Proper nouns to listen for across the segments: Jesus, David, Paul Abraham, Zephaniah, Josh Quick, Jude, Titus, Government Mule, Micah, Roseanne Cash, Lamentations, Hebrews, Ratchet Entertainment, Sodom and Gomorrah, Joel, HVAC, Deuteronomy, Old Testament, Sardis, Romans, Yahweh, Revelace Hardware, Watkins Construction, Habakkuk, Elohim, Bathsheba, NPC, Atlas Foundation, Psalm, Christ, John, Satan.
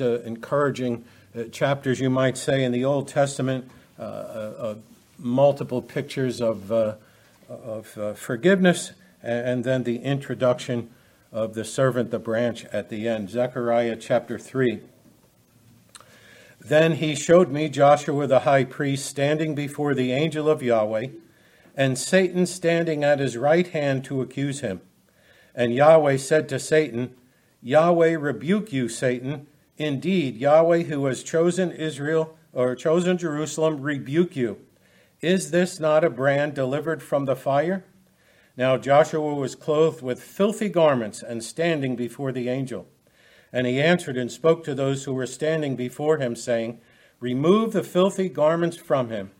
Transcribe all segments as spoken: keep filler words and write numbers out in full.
Uh, encouraging uh, chapters, you might say, in the Old Testament, uh, uh, multiple pictures of, uh, of uh, forgiveness, and then the introduction of the servant, the branch, at the end. Zechariah chapter three. Then he showed me Joshua the high priest standing before the angel of Yahweh, and Satan standing at his right hand to accuse him. And Yahweh said to Satan, Yahweh rebuke you, Satan. Indeed, Yahweh, who has chosen Israel, or chosen Jerusalem, rebuke you. Is this not a brand delivered from the fire? Now Joshua was clothed with filthy garments and standing before the angel. And he answered and spoke to those who were standing before him, saying, Remove the filthy garments from him.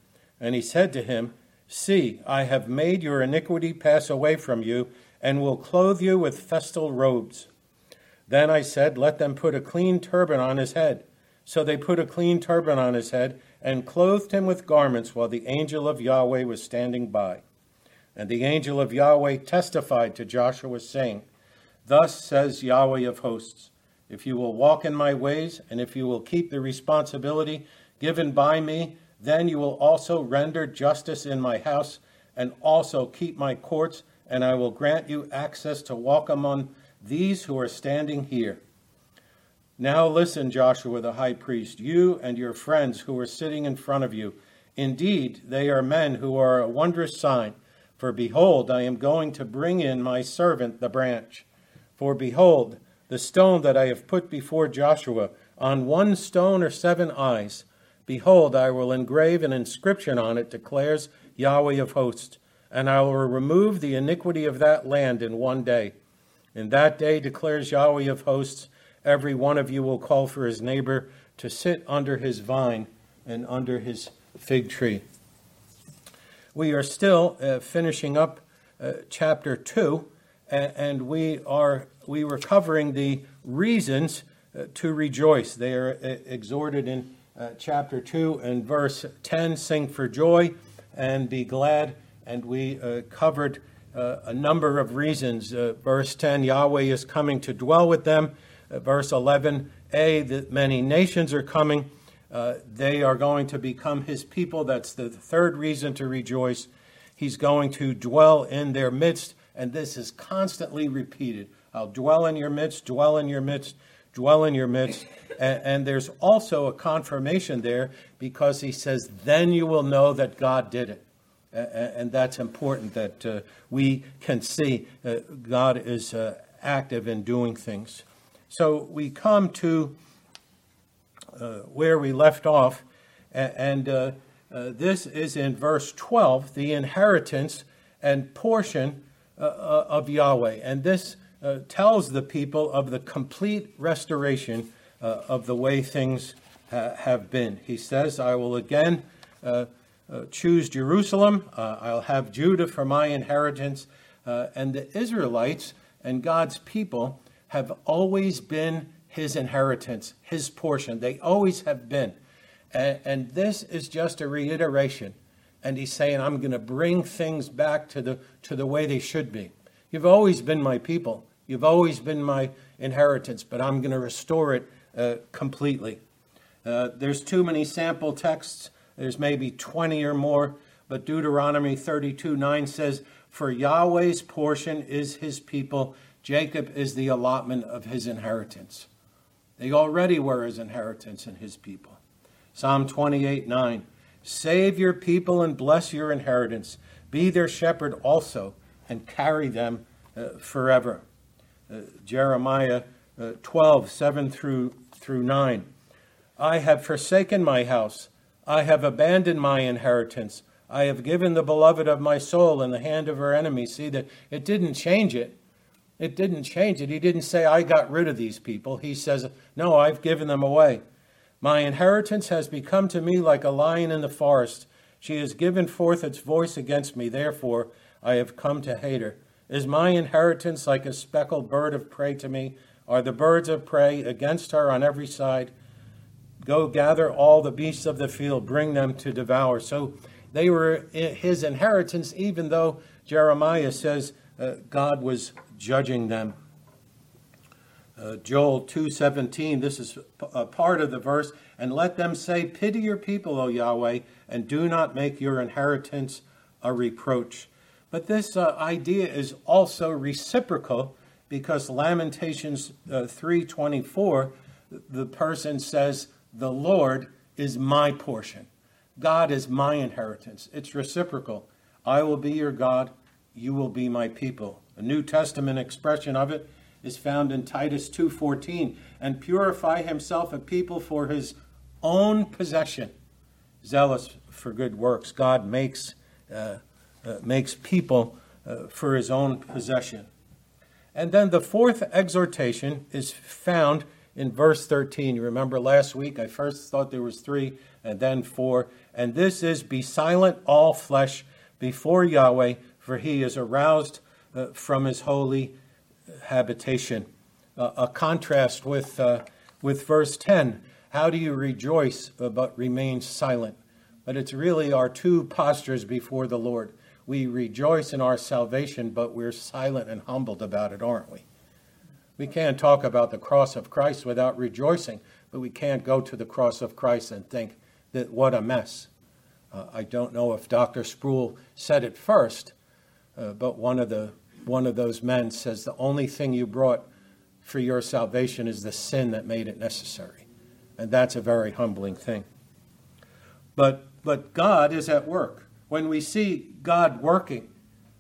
And he said to him, See, I have made your iniquity pass away from you, and will clothe you with festal robes. Then I said, Let them put a clean turban on his head. So they put a clean turban on his head and clothed him with garments while the angel of Yahweh was standing by. And the angel of Yahweh testified to Joshua, saying, Thus says Yahweh of hosts, If you will walk in my ways, and if you will keep the responsibility given by me, then you will also render justice in my house and also keep my courts, and I will grant you access to walk among these who are standing here. Now listen, Joshua the high priest, you and your friends who are sitting in front of you. Indeed, they are men who are a wondrous sign. For behold, I am going to bring in my servant, the branch. For behold, the stone that I have put before Joshua, on one stone are seven eyes. Behold, I will engrave an inscription on it, declares Yahweh of hosts, and I will remove the iniquity of that land in one day. In that day, declares Yahweh of hosts, every one of you will call for his neighbor to sit under his vine and under his fig tree. We are still uh, finishing up uh, chapter two, and we are we were covering the reasons uh, to rejoice. They are uh, exhorted in uh, chapter two and verse ten, sing for joy and be glad, and we uh, covered Uh, a number of reasons. Uh, verse ten, Yahweh is coming to dwell with them. Uh, verse eleven a, that many nations are coming. Uh, they are going to become his people. That's the third reason to rejoice. He's going to dwell in their midst, and this is constantly repeated. I'll dwell in your midst, dwell in your midst, dwell in your midst. And, and there's also a confirmation there, because he says, then you will know that God did it. And that's important, that uh, we can see uh, God is uh, active in doing things. So we come to uh, where we left off, and uh, uh, this is in verse twelve, the inheritance and portion uh, of Yahweh. And this uh, tells the people of the complete restoration uh, of the way things uh, have been. He says, I will again... Uh, Uh, choose Jerusalem, uh, I'll have Judah for my inheritance, uh, and the Israelites and God's people have always been his inheritance, his portion. They always have been. And, and this is just a reiteration. And he's saying, I'm going to bring things back to the to the way they should be. You've always been my people. You've always been my inheritance, but I'm going to restore it uh, completely. Uh, there's too many sample texts. There's maybe twenty or more, but Deuteronomy thirty-two nine says, For Yahweh's portion is his people. Jacob is the allotment of his inheritance. They already were his inheritance and his people. Psalm twenty-eight nine, Save your people and bless your inheritance. Be their shepherd also and carry them uh, forever. Uh, Jeremiah uh, twelve seven through, through nine, I have forsaken my house. I have abandoned my inheritance. I have given the beloved of my soul in the hand of her enemies. See, that it didn't change it. It didn't change it. He didn't say, I got rid of these people. He says, no, I've given them away. My inheritance has become to me like a lion in the forest. She has given forth its voice against me. Therefore, I have come to hate her. Is my inheritance like a speckled bird of prey to me? Are the birds of prey against her on every side? Go gather all the beasts of the field, bring them to devour. So they were his inheritance, even though Jeremiah says uh, God was judging them. Uh, Joel two seventeen, this is a part of the verse. And let them say, pity your people, O Yahweh, and do not make your inheritance a reproach. But this uh, idea is also reciprocal, because Lamentations uh, three twenty-four, the person says, the Lord is my portion. God is my inheritance. It's reciprocal. I will be your God. You will be my people. A New Testament expression of it is found in Titus two fourteen, and purify himself a people for his own possession, zealous for good works. God makes uh, uh, makes people uh, for his own possession. And then the fourth exhortation is found in verse thirteen. You remember last week I first thought there was three and then four. And this is, be silent all flesh before Yahweh, for he is aroused uh, from his holy habitation. Uh, a contrast with uh, with verse ten. How do you rejoice but remain silent? But it's really our two postures before the Lord. We rejoice in our salvation, but we're silent and humbled about it, aren't we? We can't talk about the cross of Christ without rejoicing, but we can't go to the cross of Christ and think that what a mess. Uh, I don't know if Doctor Sproul said it first, uh, but one of the One of those men says, the only thing you brought for your salvation is the sin that made it necessary. And that's a very humbling thing. But but God is at work. When we see God working,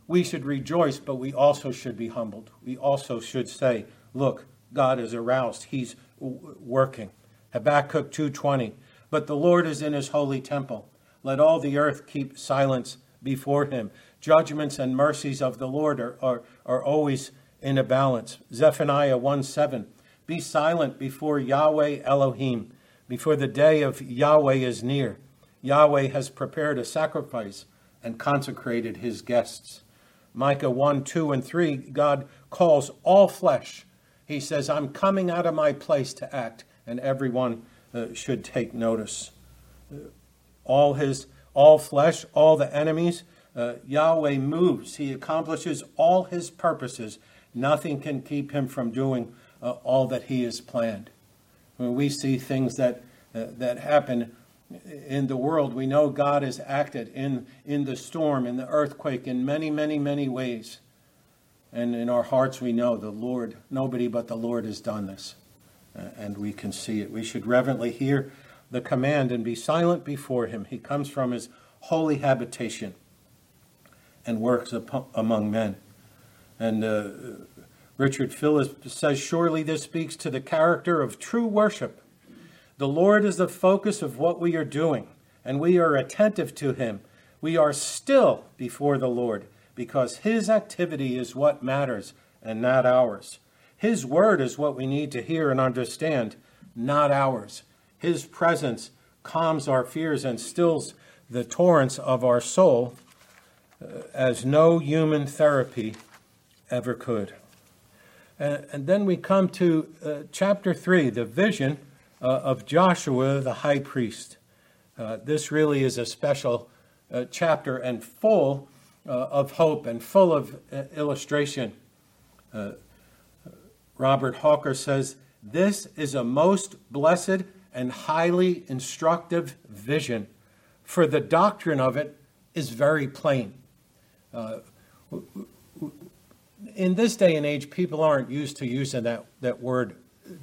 we should rejoice, but we also should be humbled. We also should say, look, God is aroused. He's w- working. Habakkuk two twenty, but the Lord is in his holy temple. Let all the earth keep silence before him. Judgments and mercies of the Lord are, are, are always in a balance. Zephaniah one seven, be silent before Yahweh Elohim, before the day of Yahweh is near. Yahweh has prepared a sacrifice and consecrated his guests. Micah one, two, and three, God calls all flesh. He says, I'm coming out of my place to act, and everyone uh, should take notice. All his All flesh, all the enemies, uh, Yahweh moves. He accomplishes all his purposes. Nothing can keep him from doing uh, all that he has planned. When we see things that uh, that happen in the world, we know God has acted in, in the storm, in the earthquake, in many, many, many ways. And in our hearts, we know the Lord, nobody but the Lord has done this. Uh, and we can see it. We should reverently hear the command and be silent before him. He comes from his holy habitation and works upon, among men. And uh, Richard Phillips says, surely this speaks to the character of true worship. The Lord is the focus of what we are doing, and we are attentive to him. We are still before the Lord, because his activity is what matters and not ours. His word is what we need to hear and understand, not ours. His presence calms our fears and stills the torrents of our soul uh, as no human therapy ever could. Uh, and then we come to uh, chapter three, the vision uh, of Joshua, the high priest. Uh, this really is a special uh, chapter and full uh, of hope and full of uh, illustration. Uh, Robert Hawker says, this is a most blessed and highly instructive vision, for the doctrine of it is very plain. Uh, in this day and age, people aren't used to using that, that word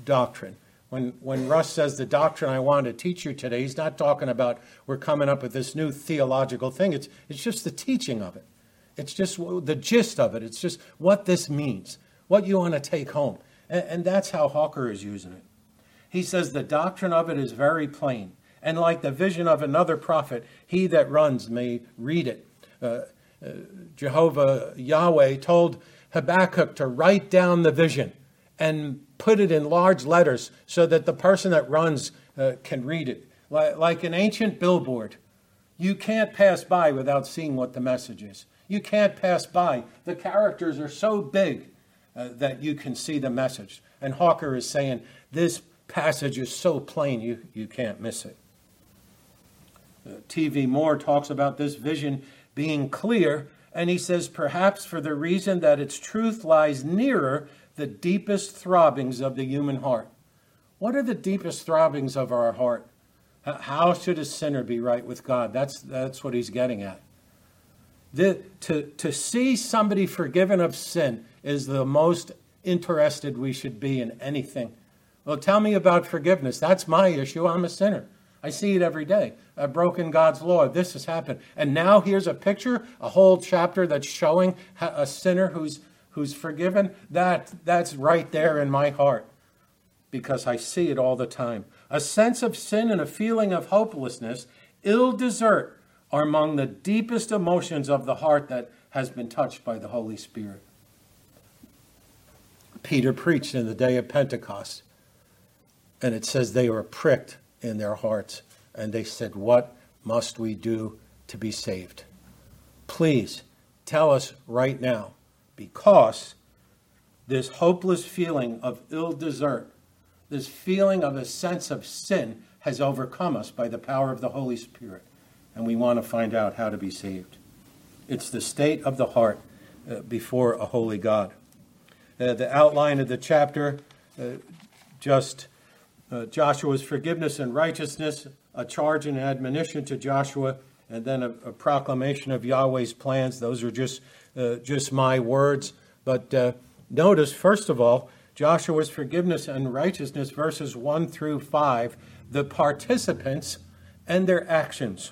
doctrine. When when Russ says the doctrine I want to teach you today, he's not talking about we're coming up with this new theological thing. It's, it's just the teaching of it. It's just the gist of it. It's just what this means, what you want to take home. And, and that's how Hawker is using it. He says the doctrine of it is very plain, and like the vision of another prophet, he that runs may read it. Uh, uh, Jehovah Yahweh told Habakkuk to write down the vision and put it in large letters so that the person that runs uh, can read it. Like, like an ancient billboard, you can't pass by without seeing what the message is. You can't pass by. The characters are so big uh, that you can see the message. And Hawker is saying this passage is so plain you, you can't miss it. Uh, T V Moore talks about this vision being clear And he says, perhaps for the reason that its truth lies nearer the deepest throbbings of the human heart. What are the deepest throbbings of our heart? How should a sinner be right with God? That's that's what he's getting at. The, to, to see somebody forgiven of sin is the most interested we should be in anything. Well, tell me about forgiveness. That's my issue. I'm a sinner. I see it every day. I've broken God's law. This has happened. And now here's a picture, a whole chapter that's showing a sinner who's who's forgiven. That, that's right there in my heart because I see it all the time. A sense of sin and a feeling of hopelessness, ill desert, are among the deepest emotions of the heart that has been touched by the Holy Spirit. Peter preached in the day of Pentecost, and it says they were pricked in their hearts, and they said, what must we do to be saved? Please tell us right now, because this hopeless feeling of ill desert, this feeling of a sense of sin, has overcome us by the power of the Holy Spirit, and we want to find out how to be saved. It's the state of the heart uh, before a holy God. Uh, the outline of the chapter, uh, just Uh, Joshua's forgiveness and righteousness, a charge and an admonition to Joshua, and then a, a proclamation of Yahweh's plans. Those are just uh, just my words. But uh, notice, first of all, Joshua's forgiveness and righteousness, verses one through five, the participants and their actions.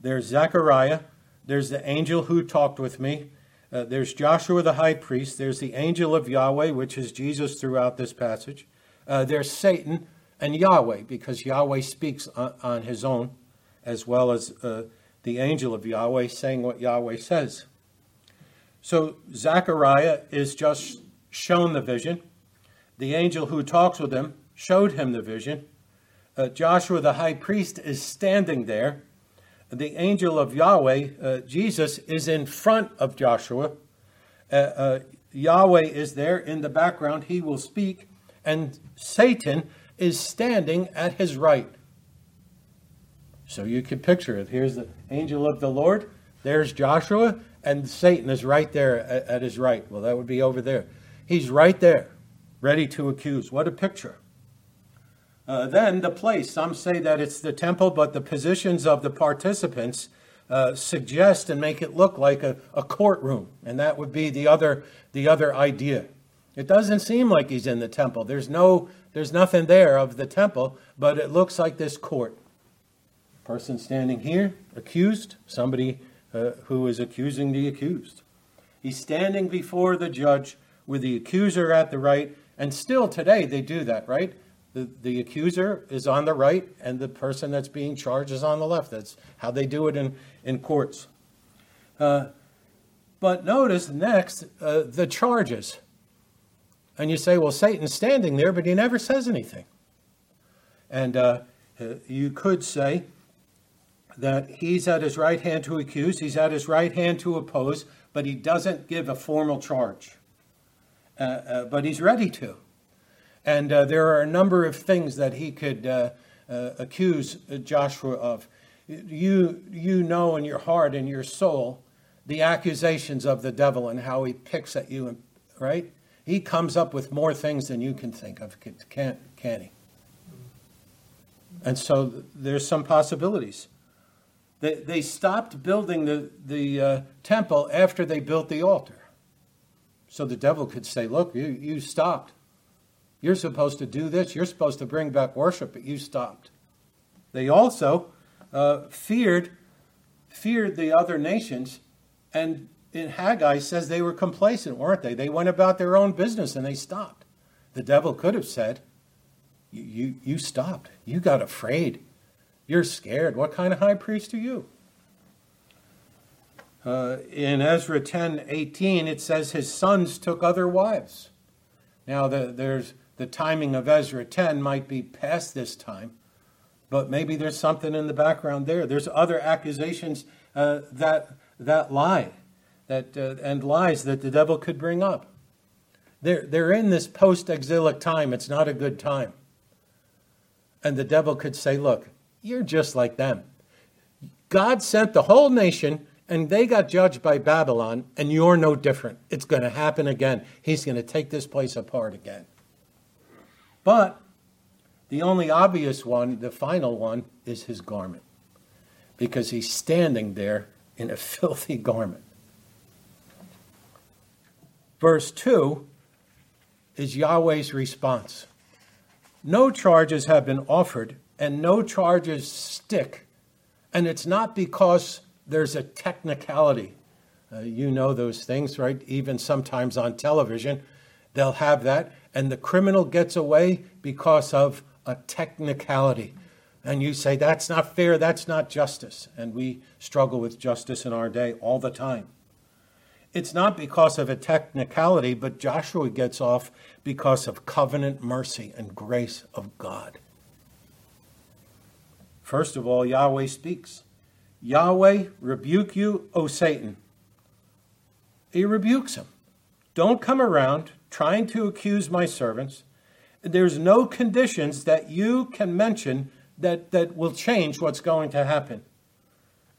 There's Zechariah. There's the angel who talked with me. Uh, there's Joshua the high priest. There's the angel of Yahweh, which is Jesus throughout this passage. Uh, there's Satan and Yahweh, because Yahweh speaks on, on his own, as well as uh, the angel of Yahweh saying what Yahweh says. So Zechariah is just shown the vision. The angel who talks with him showed him the vision. Uh, Joshua the high priest is standing there. The angel of Yahweh, uh, Jesus, is in front of Joshua. Uh, uh, Yahweh is there in the background. He will speak. And Satan is standing at his right. So you can picture it. Here's the angel of the Lord. There's Joshua. And Satan is right there at, at his right. Well, that would be over there. He's right there, ready to accuse. What a picture. Uh, then the place. Some say that it's the temple, but the positions of the participants uh, suggest and make it look like a, a courtroom. And that would be the other, the other idea. It doesn't seem like he's in the temple. There's no, there's nothing there of the temple, but it looks like this court. Person standing here, accused, somebody uh, who is accusing the accused. He's standing before the judge with the accuser at the right, and still today they do that, right? The, the accuser is on the right, and the person that's being charged is on the left. That's how they do it in, in courts. Uh, but notice next, uh, the charges. And you say, well, Satan's standing there, but he never says anything. And uh, you could say that he's at his right hand to accuse, he's at his right hand to oppose, but he doesn't give a formal charge. Uh, uh, but he's ready to. And uh, there are a number of things that he could uh, uh, accuse Joshua of. You, you know in your heart and your soul the accusations of the devil and how he picks at you, and, right? He comes up with more things than you can think of, can't, can't he? And so there's some possibilities. They, they stopped building the, the uh, temple after they built the altar. So the devil could say, look, you, you stopped. You're supposed to do this. You're supposed to bring back worship, but you stopped. They also uh, feared, feared the other nations, and in Haggai says they were complacent, weren't they? They went about their own business and they stopped. The devil could have said, you, you, you stopped. You got afraid. You're scared. What kind of high priest are you? Uh, in Ezra ten eighteen, it says his sons took other wives. Now, the, there's the timing of Ezra ten might be past this time, but maybe there's something in the background there. There's other accusations uh, that that lie. That uh, and lies that the devil could bring up. They're, they're in this post-exilic time. It's not a good time. And the devil could say, look, you're just like them. God sent the whole nation and they got judged by Babylon, and you're no different. It's going to happen again. He's going to take this place apart again. But the only obvious one, the final one, is his garment, because he's standing there in a filthy garment. Verse two is Yahweh's response. No charges have been offered, and no charges stick. And it's not because there's a technicality. Uh, you know those things, right? Even sometimes on television, they'll have that. And the criminal gets away because of a technicality. And you say, that's not fair, that's not justice. And we struggle with justice in our day all the time. It's not because of a technicality, but Joshua gets off because of covenant mercy and grace of God. First of all, Yahweh speaks. Yahweh, rebuke you, O Satan. He rebukes him. Don't come around trying to accuse my servants. There's no conditions that you can mention that, that will change what's going to happen.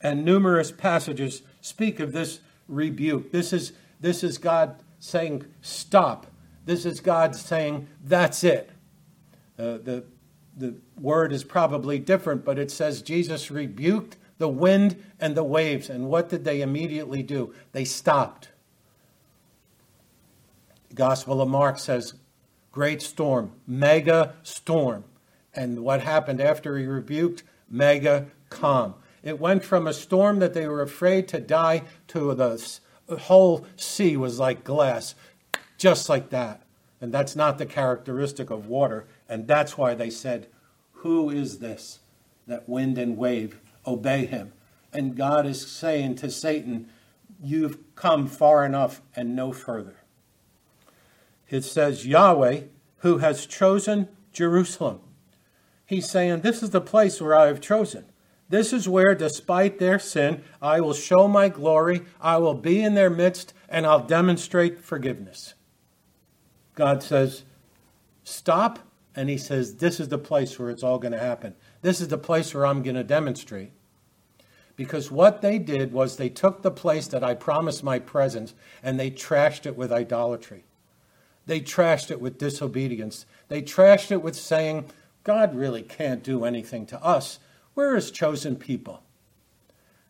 And numerous passages speak of this rebuke. This is, this is God saying, stop. This is God saying, that's it. Uh, the, the word is probably different, but it says Jesus rebuked the wind and the waves. And what did they immediately do? They stopped. The Gospel of Mark says, great storm, mega storm. And what happened after he rebuked? Mega calm. It went from a storm that they were afraid to die to the whole sea was like glass, just like that. And that's not the characteristic of water. And that's why they said, who is this that wind and wave obey him? And God is saying to Satan, you've come far enough and no further. It says, Yahweh, who has chosen Jerusalem. He's saying, this is the place where I have chosen. This is where, despite their sin, I will show my glory, I will be in their midst, and I'll demonstrate forgiveness. God says, stop, and he says, this is the place where it's all going to happen. This is the place where I'm going to demonstrate. Because what they did was they took the place that I promised my presence, and they trashed it with idolatry. They trashed it with disobedience. They trashed it with saying, God really can't do anything to us. We're his chosen people.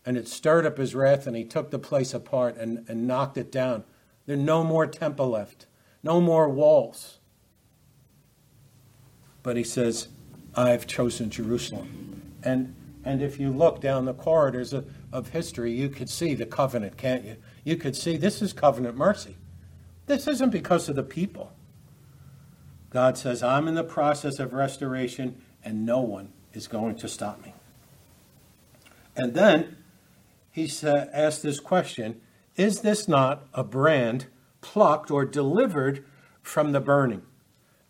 And it stirred up his wrath, and he took the place apart and, and knocked it down. There are no more temple left, no more walls. But he says, I've chosen Jerusalem. And and if you look down the corridors of, of history, you could see the covenant, can't you? You could see this is covenant mercy. This isn't because of the people. God says, I'm in the process of restoration, and no one is going to stop me. And then he uh, asked this question, is this not a brand plucked or delivered from the burning?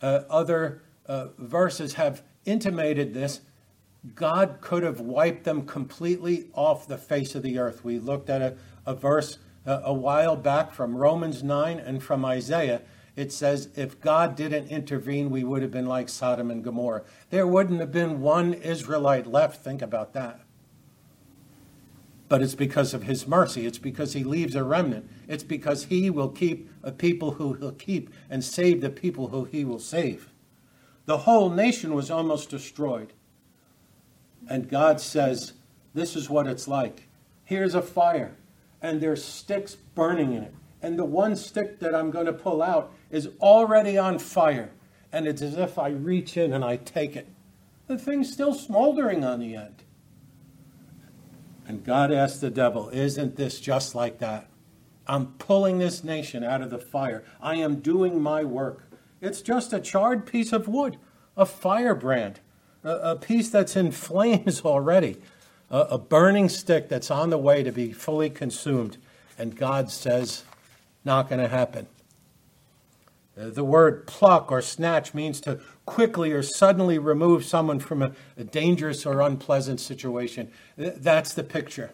Uh, other uh, verses have intimated this. God could have wiped them completely off the face of the earth. We looked at a, a verse uh, a while back from Romans nine and from Isaiah. It says, if God didn't intervene, we would have been like Sodom and Gomorrah. There wouldn't have been one Israelite left. Think about that. But it's because of his mercy. It's because he leaves a remnant. It's because he will keep a people who he'll keep and save the people who he will save. The whole nation was almost destroyed. And God says, this is what it's like. Here's a fire, and there's sticks burning in it. And the one stick that I'm going to pull out is already on fire. And it's as if I reach in and I take it. The thing's still smoldering on the end. And God asked the devil, isn't this just like that? I'm pulling this nation out of the fire. I am doing my work. It's just a charred piece of wood, a firebrand, a, a piece that's in flames already, a, a burning stick that's on the way to be fully consumed. And God says, not going to happen. The word pluck or snatch means to quickly or suddenly remove someone from a, a dangerous or unpleasant situation. That's the picture.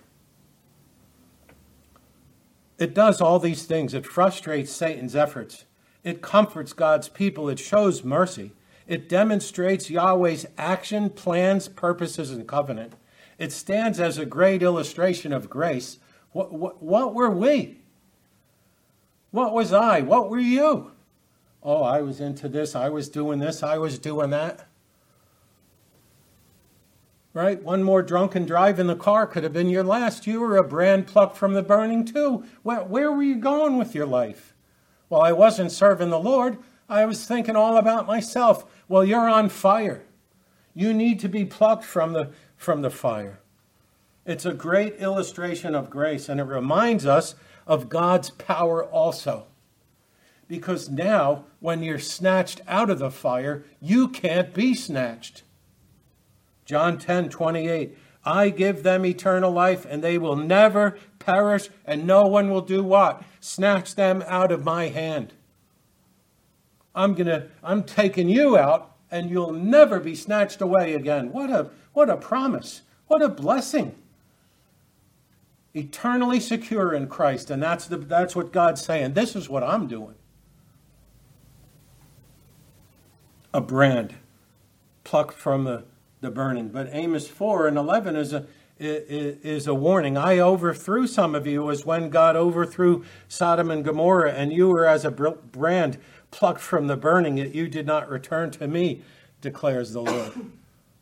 It does all these things. It frustrates Satan's efforts. It comforts God's people. It shows mercy. It demonstrates Yahweh's action, plans, purposes, and covenant. It stands as a great illustration of grace. What, what, what were we? What was I? What were you? Oh, I was into this. I was doing this. I was doing that. Right? One more drunken drive in the car could have been your last. You were a brand plucked from the burning too. Where, where were you going with your life? Well, I wasn't serving the Lord. I was thinking all about myself. Well, you're on fire. You need to be plucked from the, from the fire. It's a great illustration of grace, and it reminds us of God's power also. Because now, when you're snatched out of the fire, you can't be snatched. John ten twenty-eight, I give them eternal life, and they will never perish, and no one will do what? Snatch them out of my hand. I'm gonna, I'm taking you out, and you'll never be snatched away again. What a, what a promise. What a blessing. Eternally secure in Christ, and that's the, that's what God's saying. This is what I'm doing. A brand plucked from the, the burning. But Amos four and eleven is a, is a warning. I overthrew some of you as when God overthrew Sodom and Gomorrah, and you were as a brand plucked from the burning, yet you did not return to me, declares the Lord.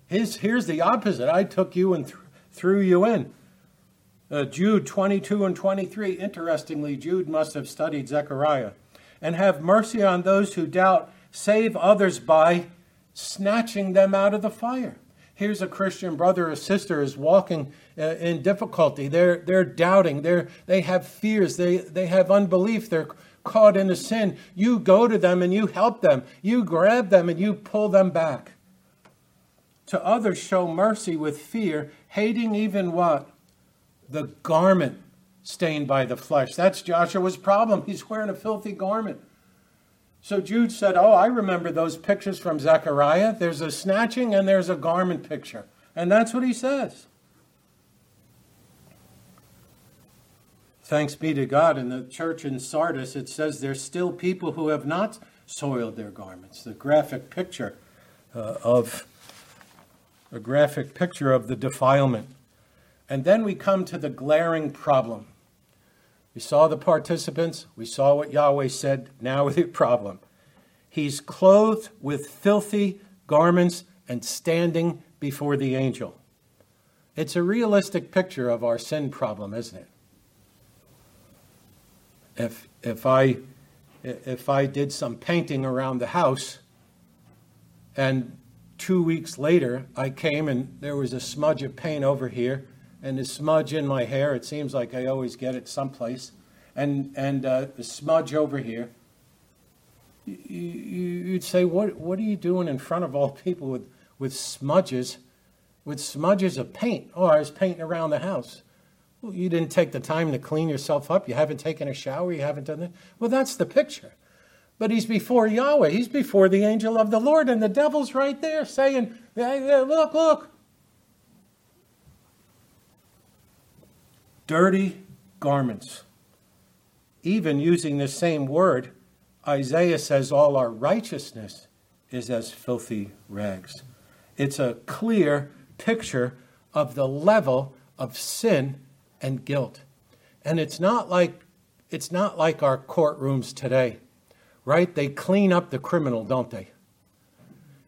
His, here's the opposite. I took you and th- threw you in. Uh, Jude twenty-two and twenty-three. Interestingly, Jude must have studied Zechariah. And have mercy on those who doubt, save others by snatching them out of the fire. Here's a Christian brother or sister is walking uh, in difficulty. They're they're doubting. They're they have fears. They they have unbelief. They're caught in a sin. You go to them and you help them. You grab them and you pull them back. To others show mercy with fear, hating even what? The garment stained by the flesh. That's Joshua's problem. He's wearing a filthy garment. So Jude said, oh, I remember those pictures from Zechariah. There's a snatching and there's a garment picture. And that's what he says. Thanks be to God. In the church in Sardis, it says there's still people who have not soiled their garments. The graphic picture uh, of a graphic picture of the defilement. And then we come to the glaring problem. We saw the participants. We saw what Yahweh said. Now the problem. He's clothed with filthy garments and standing before the angel. It's a realistic picture of our sin problem, isn't it? If if I if I did some painting around the house and two weeks later, I came and there was a smudge of paint over here and a smudge in my hair. It seems like I always get it someplace. And and uh, a smudge over here. You, you, you'd say, what what are you doing in front of all people with, with smudges? With smudges of paint. Oh, I was painting around the house. Well, you didn't take the time to clean yourself up. You haven't taken a shower. You haven't done that. Well, that's the picture. But he's before Yahweh. He's before the angel of the Lord. And the devil's right there saying, look, look. Dirty garments. Even using the same word, Isaiah says all our righteousness is as filthy rags. It's a clear picture of the level of sin and guilt. And it's not like, it's not like our courtrooms today. Right? They clean up the criminal, don't they?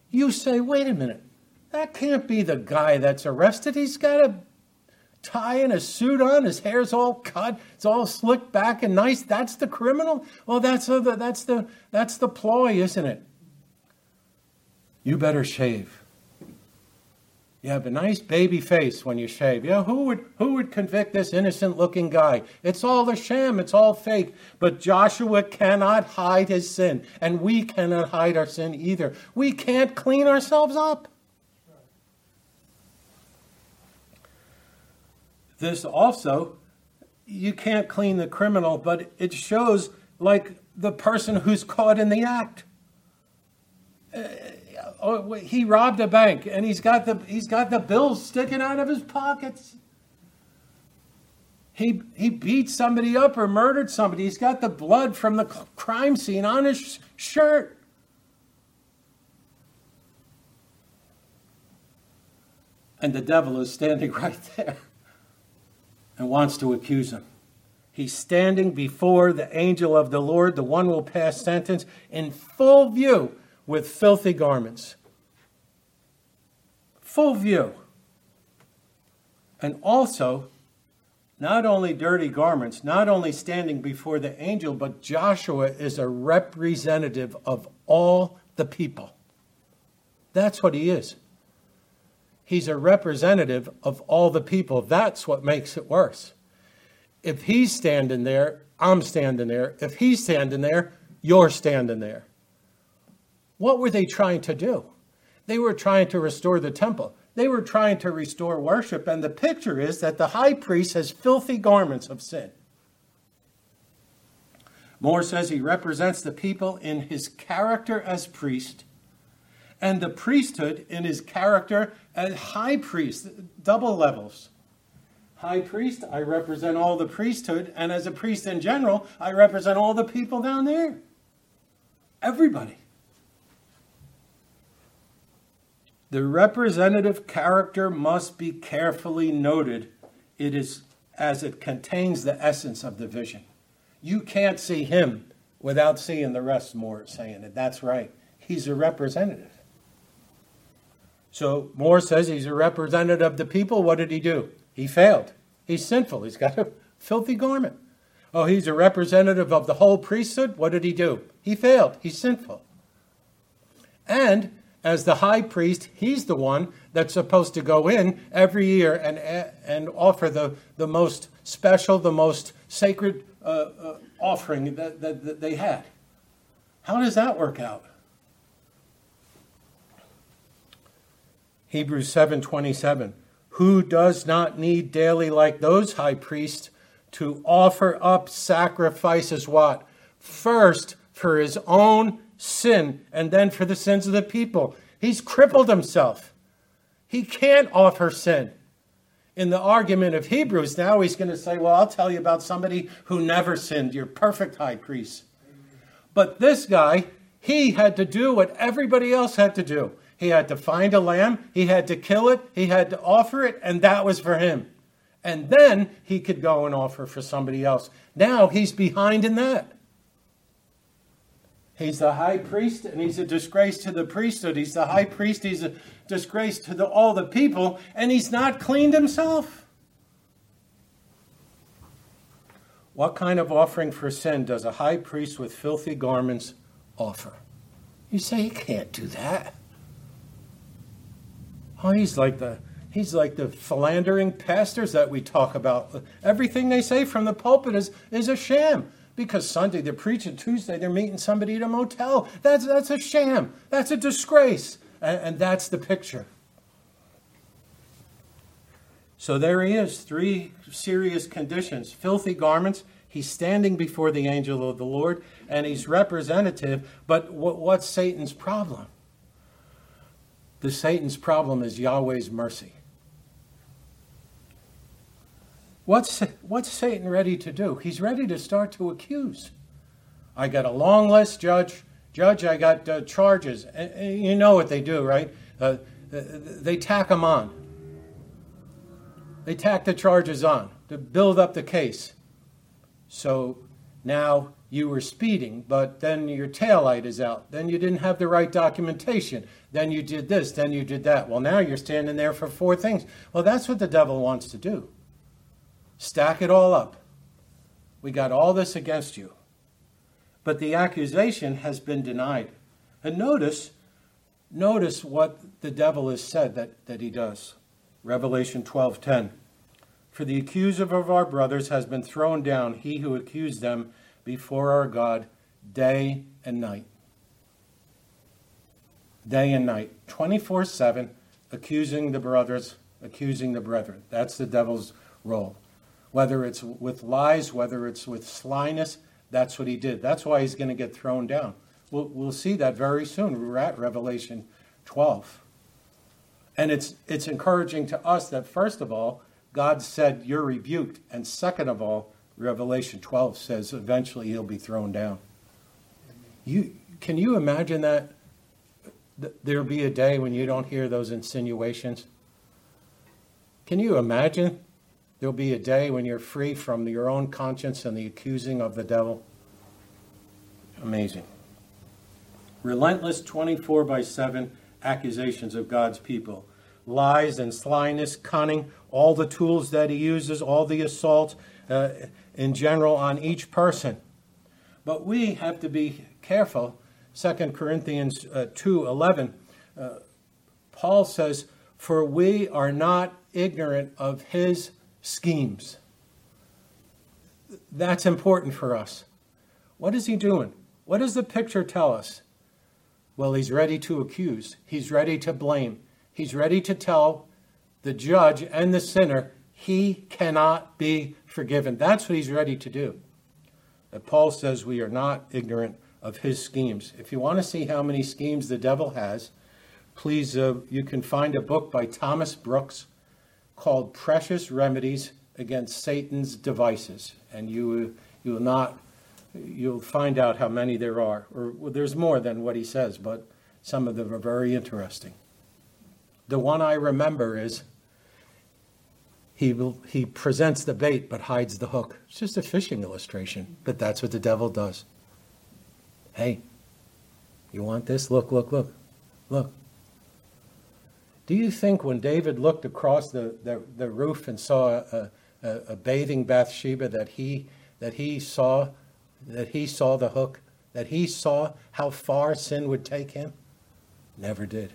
You say, wait a minute, that can't be the guy that's arrested. He's got a tie and a suit on. His hair's all cut. It's all slicked back and nice. That's the criminal? Well, that's the, that's the, that's the ploy, isn't it? You better shave. You have a nice baby face when you shave. Yeah, who would who would convict this innocent-looking guy? It's all a sham. It's all fake. But Joshua cannot hide his sin, and we cannot hide our sin either. We can't clean ourselves up. This also, you can't clean the criminal, but it shows like the person who's caught in the act. Uh, Oh, he robbed a bank, and he's got the he's got the bills sticking out of his pockets. He he beat somebody up or murdered somebody. He's got the blood from the crime scene on his shirt. And the devil is standing right there and wants to accuse him. He's standing before the angel of the Lord, the one who will pass sentence, in full view with filthy garments. Full view. And also, not only dirty garments, not only standing before the angel, but Joshua is a representative of all the people. That's what he is. He's a representative of all the people. That's what makes it worse. If he's standing there, I'm standing there. If he's standing there, you're standing there. What were they trying to do? They were trying to restore the temple. They were trying to restore worship. And the picture is that the high priest has filthy garments of sin. Moore says he represents the people in his character as priest and the priesthood in his character as high priest, double levels. High priest, I represent all the priesthood, and as a priest in general, I represent all the people down there. Everybody. The representative character must be carefully noted. It is as it contains the essence of the vision. You can't see him without seeing the rest, Moore is saying it. That's right. He's a representative. So Moore says he's a representative of the people. What did he do? He failed. He's sinful. He's got a filthy garment. Oh, he's a representative of the whole priesthood. What did he do? He failed. He's sinful. And as the high priest, he's the one that's supposed to go in every year and and offer the, the most special, the most sacred uh, uh, offering that, that, that they had. How does that work out? Hebrews seven twenty-seven, who does not need daily like those high priests to offer up sacrifices, what? First for his own sin and then for the sins of the people. He's crippled himself. He can't offer sin. In the argument of Hebrews, now he's going to say, well, I'll tell you about somebody who never sinned, your perfect high priest. But this guy, he had to do what everybody else had to do. He had to find a lamb, he had to kill it, he had to offer it, and that was for him. And then he could go and offer for somebody else. Now he's behind in that. He's the high priest, and he's a disgrace to the priesthood. He's the high priest, he's a disgrace to the, all the people, and he's not cleaned himself. What kind of offering for sin does a high priest with filthy garments offer? You say, he can't do that. Oh, he's like the he's like the philandering pastors that we talk about. Everything they say from the pulpit is, is a sham. Because Sunday they're preaching, Tuesday they're meeting somebody at a motel. That's that's a sham. That's a disgrace. And, and that's the picture. So there he is, three serious conditions. Filthy garments. He's standing before the angel of the Lord, and he's representative. But what, what's Satan's problem? The Satan's problem is Yahweh's mercy. What's, what's Satan ready to do? He's ready to start to accuse. I got a long list, Judge. Judge, I got uh, charges. And, and you know what they do, right? Uh, they tack them on. They tack the charges on to build up the case. So now you were speeding, but then your taillight is out. Then you didn't have the right documentation. Then you did this, then you did that. Well, now you're standing there for four things. Well, that's what the devil wants to do. Stack it all up. We got all this against you. But the accusation has been denied. And notice, notice what the devil has said that, that he does. Revelation twelve ten. For the accuser of our brothers has been thrown down, he who accused them before our God day and night. Day and night, twenty-four seven, accusing the brothers, accusing the brethren. That's the devil's role. Whether it's with lies, whether it's with slyness, that's what he did. That's why he's going to get thrown down. We'll, we'll see that very soon. We're at Revelation twelve. And it's, it's encouraging to us that, first of all, God said, you're rebuked. And second of all, Revelation twelve says eventually he'll be thrown down. You can you imagine that? There'll be a day when you don't hear those insinuations. Can you imagine There'll be a day when you're free from your own conscience and the accusing of the devil. Amazing. Relentless twenty-four by seven accusations of God's people. Lies and slyness, cunning, all the tools that he uses, all the assault uh, in general on each person. But we have to be careful. Second Corinthians uh, two eleven, uh, Paul says, for we are not ignorant of his schemes. That's important for us. What is he doing? What does the picture tell us? Well, he's ready to accuse. He's ready to blame. He's ready to tell the judge and the sinner he cannot be forgiven. That's what he's ready to do. But Paul says we are not ignorant of his schemes. If you want to see how many schemes the devil has, please, uh, you can find a book by Thomas Brooks called Precious Remedies Against Satan's Devices. And you you will not, you'll find out how many there are. Or well, there's more than what he says, but some of them are very interesting. The one I remember is he will, he presents the bait but hides the hook. It's just a fishing illustration, but that's what the devil does. Hey, you want this? Look, look, look, look. Do you think when David looked across the, the, the roof and saw a, a, a bathing Bathsheba that he that he saw that he saw the hook, that he saw how far sin would take him? Never did.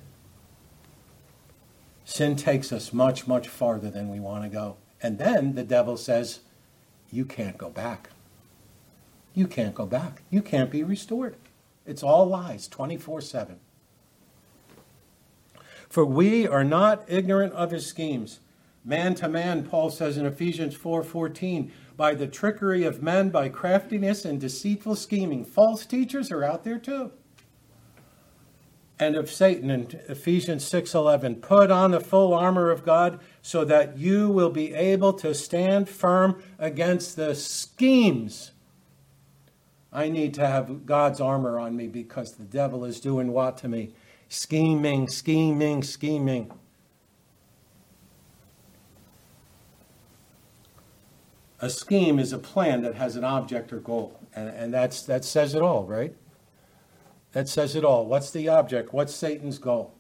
Sin takes us much, much farther than we want to go. And then the devil says, you can't go back. You can't go back. You can't be restored. It's all lies, twenty-four seven. For we are not ignorant of his schemes. Man to man, Paul says in Ephesians four fourteen, by the trickery of men, by craftiness and deceitful scheming. False teachers are out there too. And of Satan in Ephesians six eleven, put on the full armor of God so that you will be able to stand firm against the schemes. I need to have God's armor on me because the devil is doing what to me? Scheming, scheming, scheming. A scheme is a plan that has an object or goal, and, and that's that says it all, right? That says it all. What's the object? What's Satan's goal?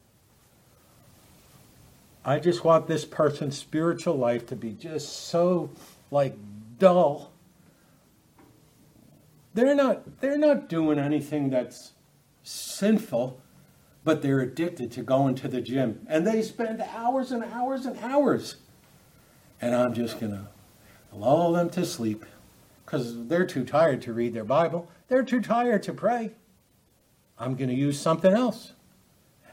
I just want this person's spiritual life to be just so, like, dull. They're not, they're not doing anything that's sinful, but they're addicted to going to the gym. And they spend hours and hours and hours. And I'm just going to lull them to sleep because they're too tired to read their Bible. They're too tired to pray. I'm going to use something else.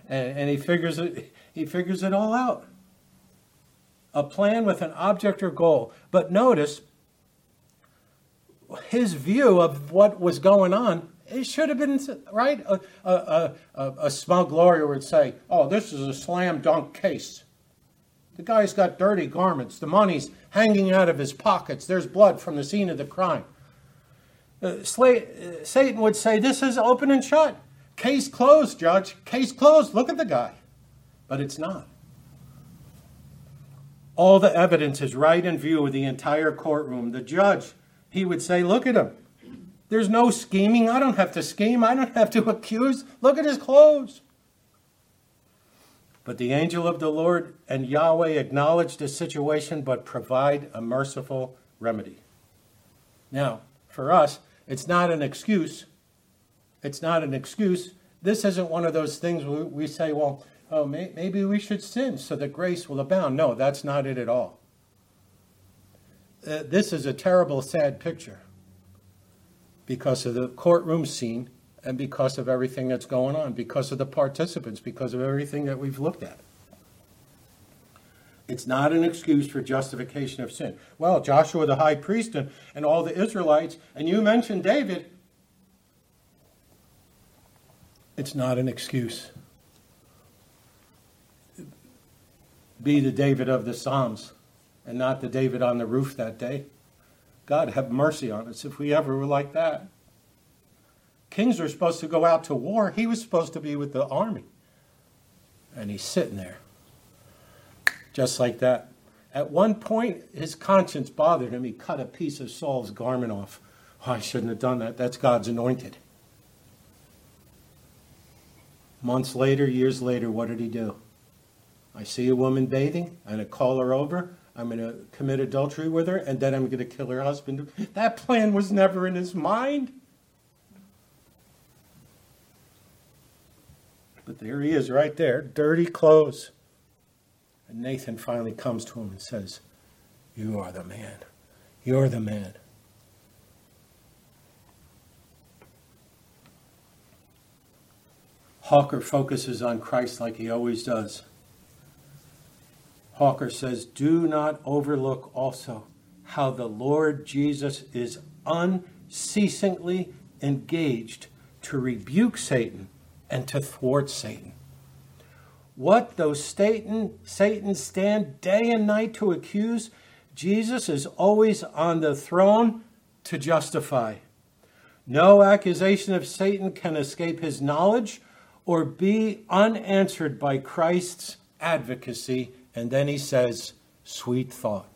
And, and he figures it, he figures it all out. A plan with an object or goal. But notice his view of what was going on. It should have been, right? A, a, a, a smug lawyer would say, oh, this is a slam dunk case. The guy's got dirty garments. The money's hanging out of his pockets. There's blood from the scene of the crime. Uh, Slay, uh, Satan would say, this is open and shut. Case closed, judge. Case closed. Look at the guy. But it's not. All the evidence is right in view of the entire courtroom. The judge, he would say, look at him. There's no scheming. I don't have to scheme. I don't have to accuse. Look at his clothes. But the angel of the Lord and Yahweh acknowledge the situation, but provide a merciful remedy. Now, for us, it's not an excuse. It's not an excuse. This isn't one of those things where we say, well, oh, may, maybe we should sin so that grace will abound. No, that's not it at all. Uh, this is a terrible, sad picture because of the courtroom scene and because of everything that's going on, because of the participants, because of everything that we've looked at. It's not an excuse for justification of sin. Well, Joshua the high priest and, and all the Israelites, and you mentioned David. It's not an excuse. Be the David of the Psalms and not the David on the roof that day. God have mercy on us if we ever were like that. Kings are supposed to go out to war. He was supposed to be with the army. And he's sitting there. Just like that. At one point, his conscience bothered him. He cut a piece of Saul's garment off. Oh, I shouldn't have done that. That's God's anointed. Months later, years later, what did he do? I see a woman bathing. I'm going to call her over. I'm going to commit adultery with her, and then I'm going to kill her husband. That plan was never in his mind. But there he is right there, dirty clothes. And Nathan finally comes to him and says, you are the man. You're the man. Hawker focuses on Christ like he always does. Hawker says, do not overlook also how the Lord Jesus is unceasingly engaged to rebuke Satan and to thwart Satan. What though Satan, Satan stand day and night to accuse, Jesus is always on the throne to justify. No accusation of Satan can escape his knowledge or be unanswered by Christ's advocacy. And then he says, sweet thought.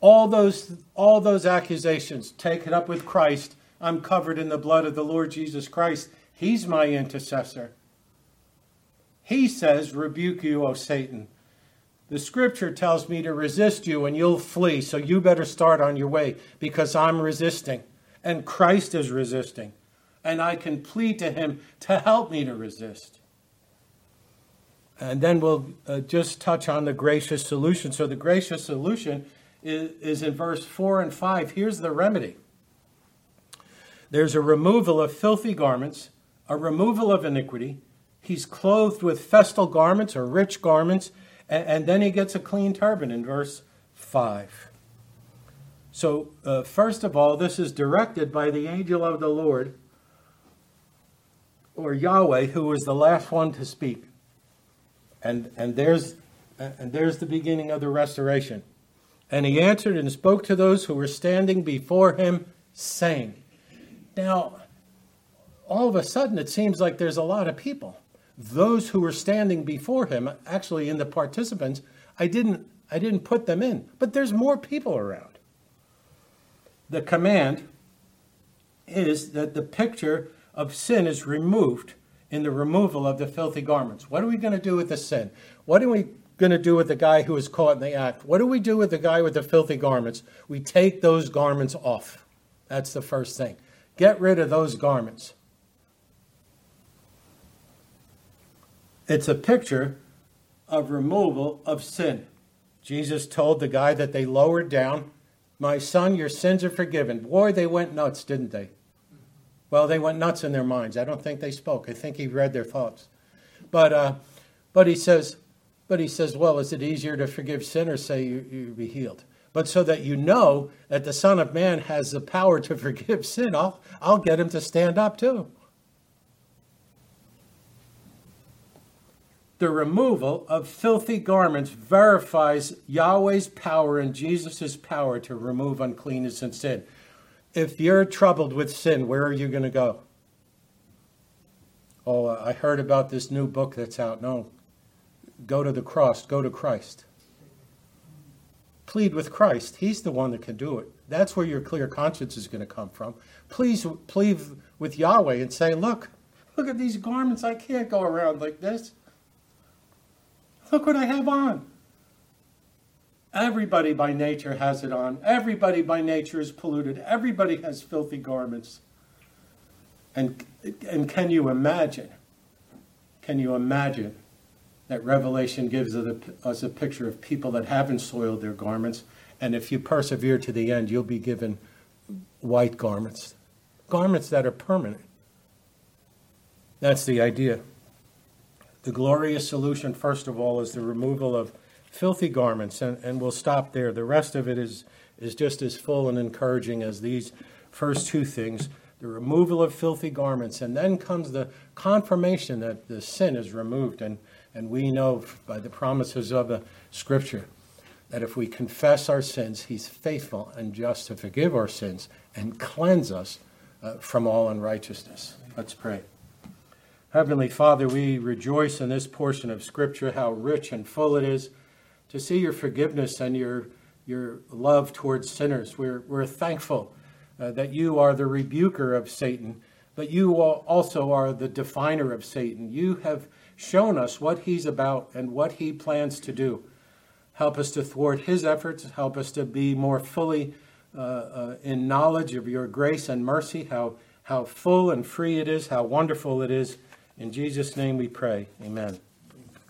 All those, all those accusations, take it up with Christ. I'm covered in the blood of the Lord Jesus Christ. He's my intercessor. He says, rebuke you, O Satan. The scripture tells me to resist you and you'll flee. So you better start on your way because I'm resisting. And Christ is resisting. And I can plead to him to help me to resist. And then we'll uh, just touch on the gracious solution. So the gracious solution is, is in verse four and five. Here's the remedy. There's a removal of filthy garments, a removal of iniquity. He's clothed with festal garments or rich garments, and, and then he gets a clean turban in verse five. So uh, first of all, this is directed by the angel of the Lord, or Yahweh, who was the last one to speak. And and there's and there's the beginning of the restoration. And he answered and spoke to those who were standing before him, saying. Now, all of a sudden, it seems like there's a lot of people. Those who were standing before him, actually in the participants, I didn't I didn't put them in. But there's more people around. The command is that the picture of sin is removed in the removal of the filthy garments. What are we going to do with the sin? What are we going to do with the guy who is caught in the act? What do we do with the guy with the filthy garments? We take those garments off. That's the first thing. Get rid of those garments. It's a picture of removal of sin. Jesus told the guy that they lowered down, my son, your sins are forgiven. Boy, they went nuts, didn't they? Well, they went nuts in their minds. I don't think they spoke. I think he read their thoughts. But uh, but he says, but he says, well, is it easier to forgive sin or say you, you be healed? But so that you know that the Son of Man has the power to forgive sin, I'll, I'll get him to stand up too. The removal of filthy garments verifies Yahweh's power and Jesus' power to remove uncleanness and sin. If you're troubled with sin, where are you going to go? Oh, I heard about this new book that's out. No, go to the cross. Go to Christ. Plead with Christ. He's the one that can do it. That's where your clear conscience is going to come from. Please plead with Yahweh and say, look, look at these garments. I can't go around like this. Look what I have on. Everybody by nature has it on. Everybody by nature is polluted. Everybody has filthy garments. And, and can you imagine, can you imagine that Revelation gives us a picture of people that haven't soiled their garments, and if you persevere to the end, you'll be given white garments, garments that are permanent. That's the idea. The glorious solution, first of all, is the removal of filthy garments, and, and we'll stop there. The rest of it is, is just as full and encouraging as these first two things. The removal of filthy garments, and then comes the confirmation that the sin is removed. And, and we know by the promises of the Scripture that if we confess our sins, he's faithful and just to forgive our sins and cleanse us uh, from all unrighteousness. Let's pray. Heavenly Father, we rejoice in this portion of Scripture, how rich and full it is to see your forgiveness and your your love towards sinners. We're, we're thankful uh, that you are the rebuker of Satan, but you also are the definer of Satan. You have shown us what he's about and what he plans to do. Help us to thwart his efforts. Help us to be more fully uh, uh, in knowledge of your grace and mercy, how how full and free it is, how wonderful it is. In Jesus' name we pray. Amen.